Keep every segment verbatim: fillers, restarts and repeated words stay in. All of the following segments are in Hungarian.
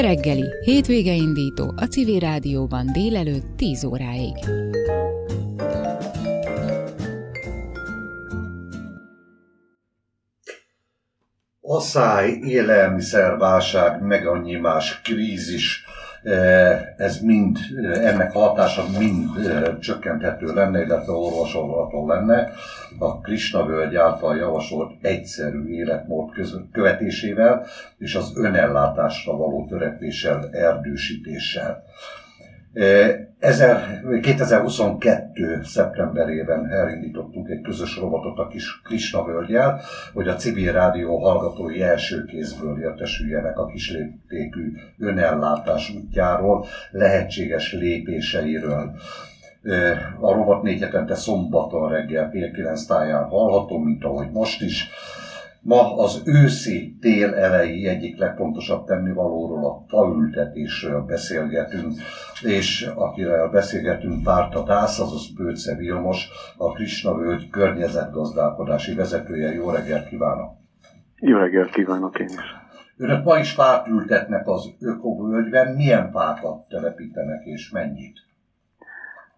Reggeli, hétvége indító a Civil rádióban délelőtt tíz óráig. A száj élelmiszerválság, meg annyi más krízis, ez mind, ennek hatása mind csökkenthető lenne, illetve orvosolható lenne a Krisna-völgy által javasolt egyszerű életmód követésével és az önellátásra való törekvéssel, erdősítéssel. kétezer-huszonkettő. szeptemberében elindítottunk egy közös rovatot a Krisna-völggyel, hogy a Civil rádió hallgatói első kézből értesüljenek a kisléptékű önellátás útjáról, lehetséges lépéseiről. A rovat négy hetente szombaton reggel fél kilenc táján hallható, mint ahogy most is. Ma az őszi-tél elejé egyik legfontosabb tennivalóról, a faültetésről beszélgetünk, és akivel beszélgetünk, Pārtha Dāsa, azaz Pőcze Vilmos, a Krisna-völgy környezetgazdálkodási vezetője. Jó reggelt kívánok! Jó reggelt kívánok én is! Önök ma is fát ültetnek az Ökovölgyben, milyen fákat telepítenek és mennyit?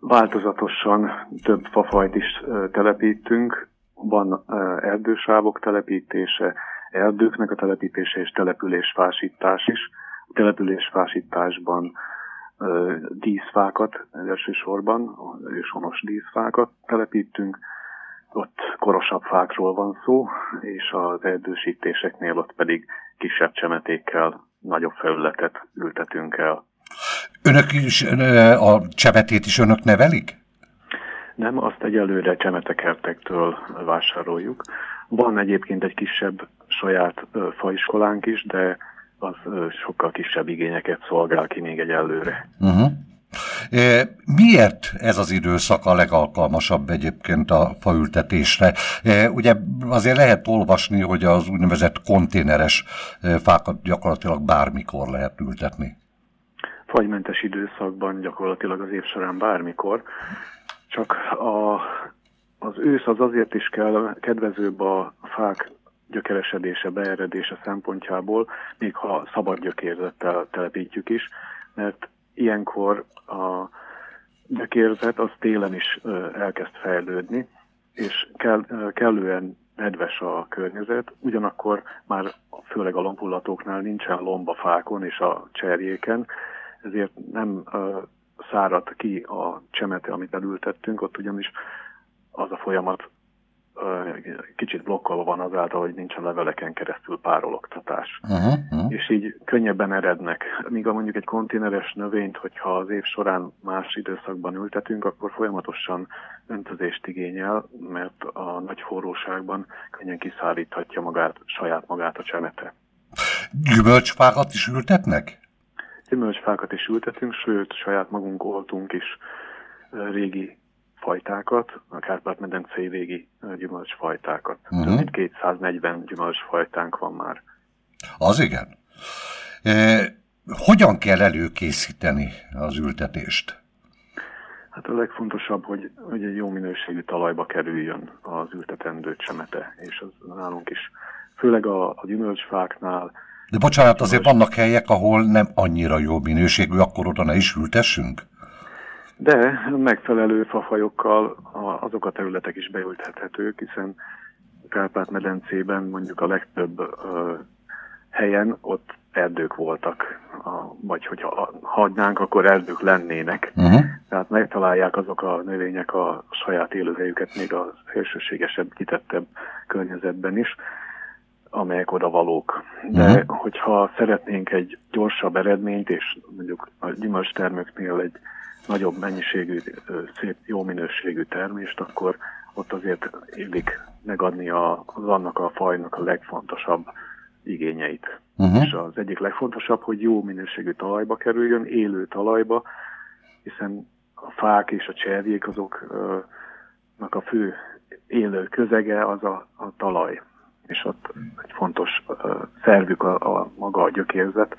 Változatosan több fafajt is telepítünk. Van erdősávok telepítése, erdőknek a telepítése és településfásítás is. A településfásításban díszfákat, elsősorban őshonos díszfákat telepítünk. Ott korosabb fákról van szó, és az erdősítéseknél ott pedig kisebb csemetékkel nagyobb felületet ültetünk el. Önök is, a csemetét is önök nevelik? Nem, azt egyelőre csemetekertektől vásároljuk. Van egyébként egy kisebb saját faiskolánk is, de az sokkal kisebb igényeket szolgál ki még egyelőre. Uh-huh. E, miért ez az időszak a legalkalmasabb egyébként a faültetésre? E, ugye azért lehet olvasni, hogy az úgynevezett konténeres fákat gyakorlatilag bármikor lehet ültetni. Fagymentes időszakban gyakorlatilag az év során bármikor. Csak a, az ősz az azért is kell kedvezőbb a fák gyökeresedése, beeredése szempontjából, még ha szabad gyökérzettel telepítjük is, mert ilyenkor a gyökérzet az télen is elkezd fejlődni, és kell, kellően nedves a környezet, ugyanakkor már főleg a lombhullatóknál nincsen lomb a fákon és a cserjéken, ezért nem szárad ki a csemete, amit elültettünk, ott ugyanis az a folyamat kicsit blokkolva van azáltal, hogy nincsen leveleken keresztül párologtatás. Uh-huh, uh-huh. És így könnyebben erednek. Míg a mondjuk egy konténeres növényt, hogyha az év során más időszakban ültetünk, akkor folyamatosan öntözést igényel, mert a nagy forróságban könnyen kiszáríthatja magát, saját magát a csemete. Gyümölcsfákat is ültetnek? Gyümölcsfákat is ültetünk, sőt, saját magunk oltunk is régi fajtákat, a Kárpát-medencei régi gyümölcsfajtákat. Uh-huh. Több mint kétszáznegyven gyümölcsfajtánk van már. Az igen. E, hogyan kell előkészíteni az ültetést? Hát a legfontosabb, hogy, hogy egy jó minőségű talajba kerüljön az ültetendő csemete, és az nálunk is. Főleg a, a gyümölcsfáknál. De bocsánat, azért vannak helyek, ahol nem annyira jó minőségű, akkor oda ne is ültessünk? De megfelelő fafajokkal azok a területek is beülthethetők, hiszen Kárpát-medencében mondjuk a legtöbb ö, helyen ott erdők voltak, a, vagy hogyha hagynánk, akkor erdők lennének. Uh-huh. Tehát megtalálják azok a növények a saját élőhelyüket még a szélsőségesebb, kitettebb környezetben is, amelyek odavalók. De uh-huh. hogyha szeretnénk egy gyorsabb eredményt, és mondjuk a gyümölcstermőknél egy nagyobb mennyiségű, szép, jó minőségű termést, akkor ott azért illik megadni a, az annak a fajnak a legfontosabb igényeit. Uh-huh. És az egyik legfontosabb, hogy jó minőségű talajba kerüljön, élő talajba, hiszen a fák és a cserjék azoknak a fő élő közege az a, a talaj. És ott egy fontos uh, szervük, a, a maga a gyökérzet,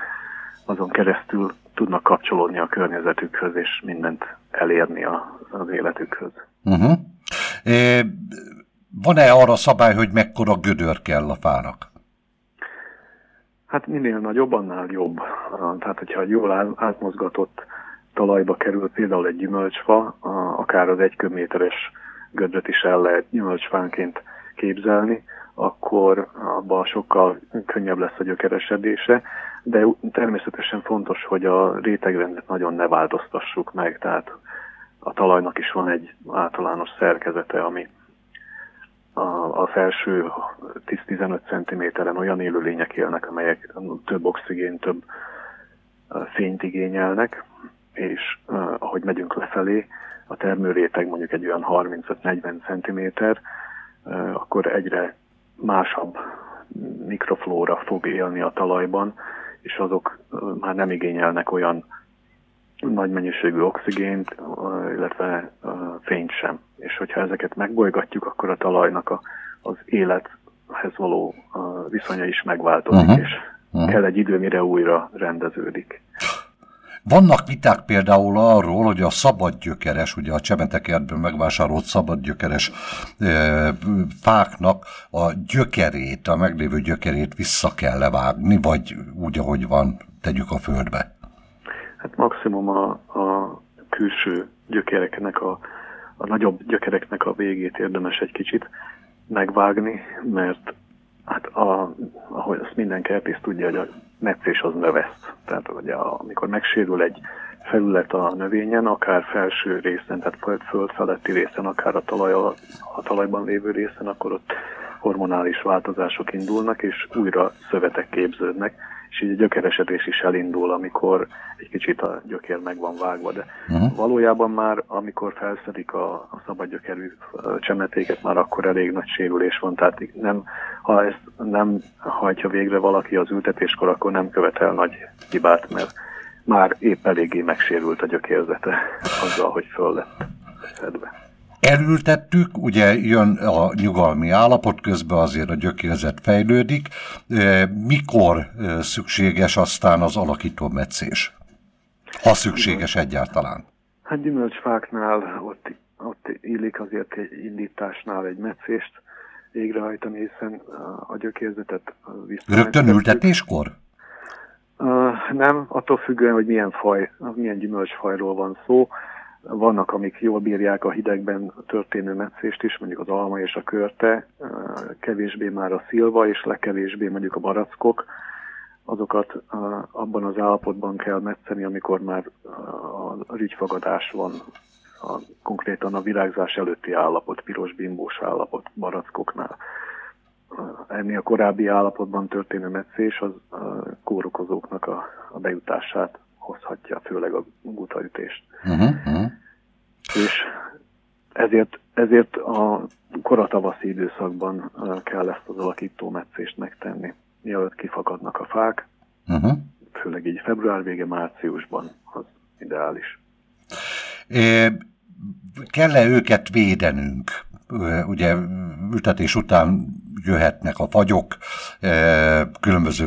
azon keresztül tudnak kapcsolódni a környezetükhöz, és mindent elérni a, az életükhöz. Uh-huh. E, van-e arra szabály, hogy mekkora gödör kell a fának? Hát minél nagyobb, annál jobb. Tehát, hogyha jól átmozgatott talajba kerül például egy gyümölcsfa, akár az egy köbméteres gödröt is el lehet gyümölcsfánként képzelni, akkor abban sokkal könnyebb lesz a gyökeresedése, de természetesen fontos, hogy a rétegrendet nagyon ne változtassuk meg, tehát a talajnak is van egy általános szerkezete, ami a felső tíz-tizenöt centiméteren olyan élőlények élnek, amelyek több oxigén, több fényt igényelnek, és ahogy megyünk lefelé, a termőréteg mondjuk egy olyan harmincöt-negyven centiméter, akkor egyre másabb mikroflóra fog élni a talajban, és azok már nem igényelnek olyan nagy mennyiségű oxigént, illetve fényt sem. És hogyha ezeket megbolygatjuk, akkor a talajnak az élethez való viszonya is megváltozik, uh-huh. és uh-huh. kell egy idő, mire újra rendeződik. Vannak viták például arról, hogy a szabadgyökeres, ugye a csemetekertből megvásárolt szabadgyökeres e, fáknak a gyökerét, a meglévő gyökerét vissza kell levágni, vagy úgy, ahogy van, tegyük a földbe? Hát maximum a, a külső gyökereknek, a, a nagyobb gyökereknek a végét érdemes egy kicsit megvágni, mert hát a, ahogy azt minden kertész tudja, hogy a metszés az növeszt. Tehát ugye, amikor megsérül egy felület a növényen, akár felső részen, tehát föld feletti részen, akár a, talaj, a talajban lévő részen, akkor ott hormonális változások indulnak, és újra szövetek képződnek, és így a gyökeresedés is elindul, amikor egy kicsit a gyökér meg van vágva, de uh-huh. valójában már, amikor felszedik a, a szabadgyökerű csemetéket, már akkor elég nagy sérülés van, tehát nem, ha ezt nem hajtja végre valaki az ültetéskor, akkor nem követel nagy hibát, mert már épp eléggé megsérült a gyökérzete azzal, hogy föl lett szedve. Elültettük, ugye jön a nyugalmi állapot, közben azért a gyökérzet fejlődik. Mikor szükséges aztán az alakító metszés? Ha szükséges egyáltalán. Hát gyümölcsfáknál ott, ott illik azért egy indításnál egy metszést végrehajtani, hiszen a gyökérzetet visszametettük. Rögtön ültetéskor? Nem, attól függően, hogy milyen faj, milyen gyümölcsfajról van szó. Vannak, amik jól bírják a hidegben történő metszést is, mondjuk az alma és a körte, kevésbé már a szilva, és legkevésbé mondjuk a barackok. Azokat abban az állapotban kell metszeni, amikor már a rügyfagadás van, a, konkrétan a virágzás előtti állapot, piros bimbós állapot barackoknál. Ennél a korábbi állapotban történő metszés az kórokozóknak a, a bejutását hozhatja, főleg a gutaütést. Uh-huh. És ezért, ezért a koratavaszi időszakban kell ezt az alakító metszést megtenni, mielőtt kifakadnak a fák, uh-huh. főleg így február vége, márciusban az ideális. É, kell-e őket védenünk? Ugye ültetés után jöhetnek a fagyok, különböző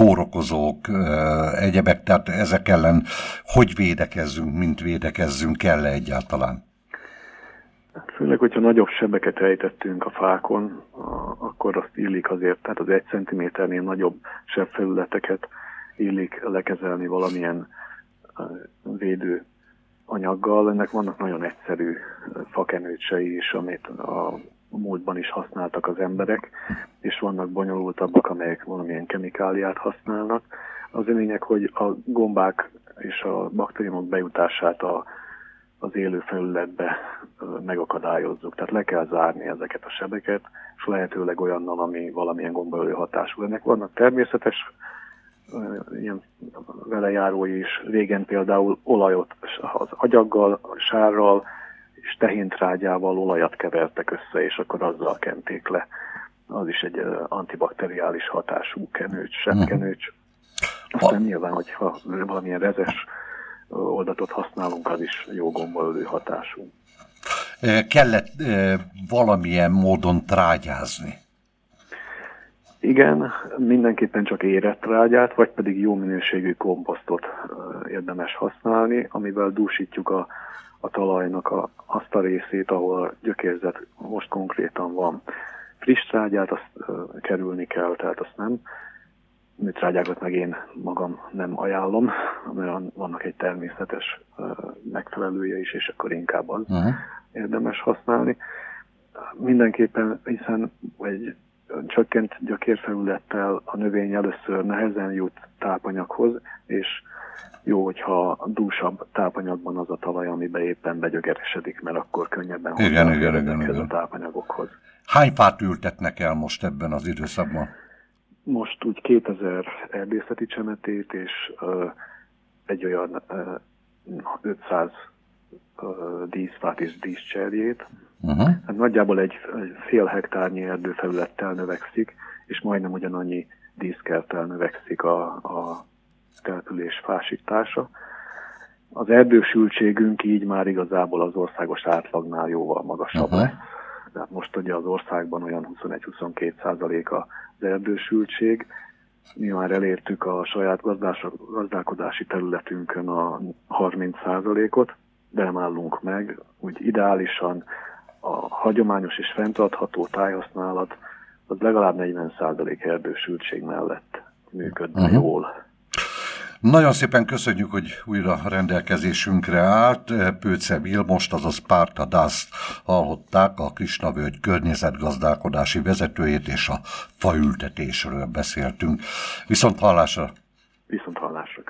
kórokozók, egyebek, tehát ezek ellen hogy védekezzünk, mint védekezzünk, kell-e egyáltalán? Főleg, hogyha nagyobb sebeket ejtettünk a fákon, akkor azt illik azért, tehát az egy centiméternél nagyobb sebfelületeket illik lekezelni valamilyen védő anyaggal. Ennek vannak nagyon egyszerű fakenőcsei is, amit a A múltban is használtak az emberek, és vannak bonyolultabbak, amelyek valamilyen kemikáliát használnak. Az a lényeg, hogy a gombák és a baktériumok bejutását a, az élő felületbe megakadályozzuk. Tehát le kell zárni ezeket a sebeket, és lehetőleg olyannal, ami valamilyen gombaölő hatású. Ennek vannak természetes ilyen velejárói is. Régen például olajot az agyaggal, sárral, és tehéntrágyával olajat kevertek össze, és akkor azzal kenték le. Az is egy antibakteriális hatású kenőcs, sebkenőcs. Aztán nyilván, hogyha valamilyen rezes oldatot használunk, az is jó gombaölő hatású. Kellett valamilyen módon trágyázni? Igen, mindenképpen csak érett trágyát, vagy pedig jó minőségű komposztot érdemes használni, amivel dúsítjuk a a talajnak a, azt a részét, ahol a gyökérzet most konkrétan van. Friss trágyát azt uh, kerülni kell, tehát azt nem műtrágyákat meg én magam nem ajánlom, mert vannak egy természetes megfelelője is, és akkor inkább az uh-huh. érdemes használni. Mindenképpen, hiszen egy csökkent gyökérfelülettel a növény először nehezen jut tápanyaghoz, és jó, hogyha dúsabb tápanyagban az a talaj, amiben éppen begyögeresedik, mert akkor könnyebben hozzáférnek a tápanyagokhoz. Hány fát ültetnek el most ebben az időszakban? Most úgy kétezer erdészeti csemetét, és uh, egy olyan uh, ötszáz uh, díszfát és díszcserjét. Uh-huh. Hát nagyjából egy, egy fél hektárnyi erdőfelülettel növekszik, és majdnem ugyanannyi díszkerttel növekszik a, a település fásítása. Az erdősültségünk így már igazából az országos átlagnál jóval magasabb lesz. Uh-huh. Tehát most ugye az országban olyan huszonegy-huszonkét százalék az erdősültség. Mi már elértük a saját gazdálkodási területünkön a harminc százalékot, de nem állunk meg. Úgy ideálisan a hagyományos és fenntartható tájhasználat az legalább negyven százalék erdősültség mellett működne uh-huh. jól. Nagyon szépen köszönjük, hogy újra rendelkezésünkre állt. Pőcze Vilmost, azaz Pārtha Dāsát hallották, a Krisna-völgy környezetgazdálkodási vezetőjét, és a faültetésről beszéltünk. Viszont hallásra! Viszont hallásra!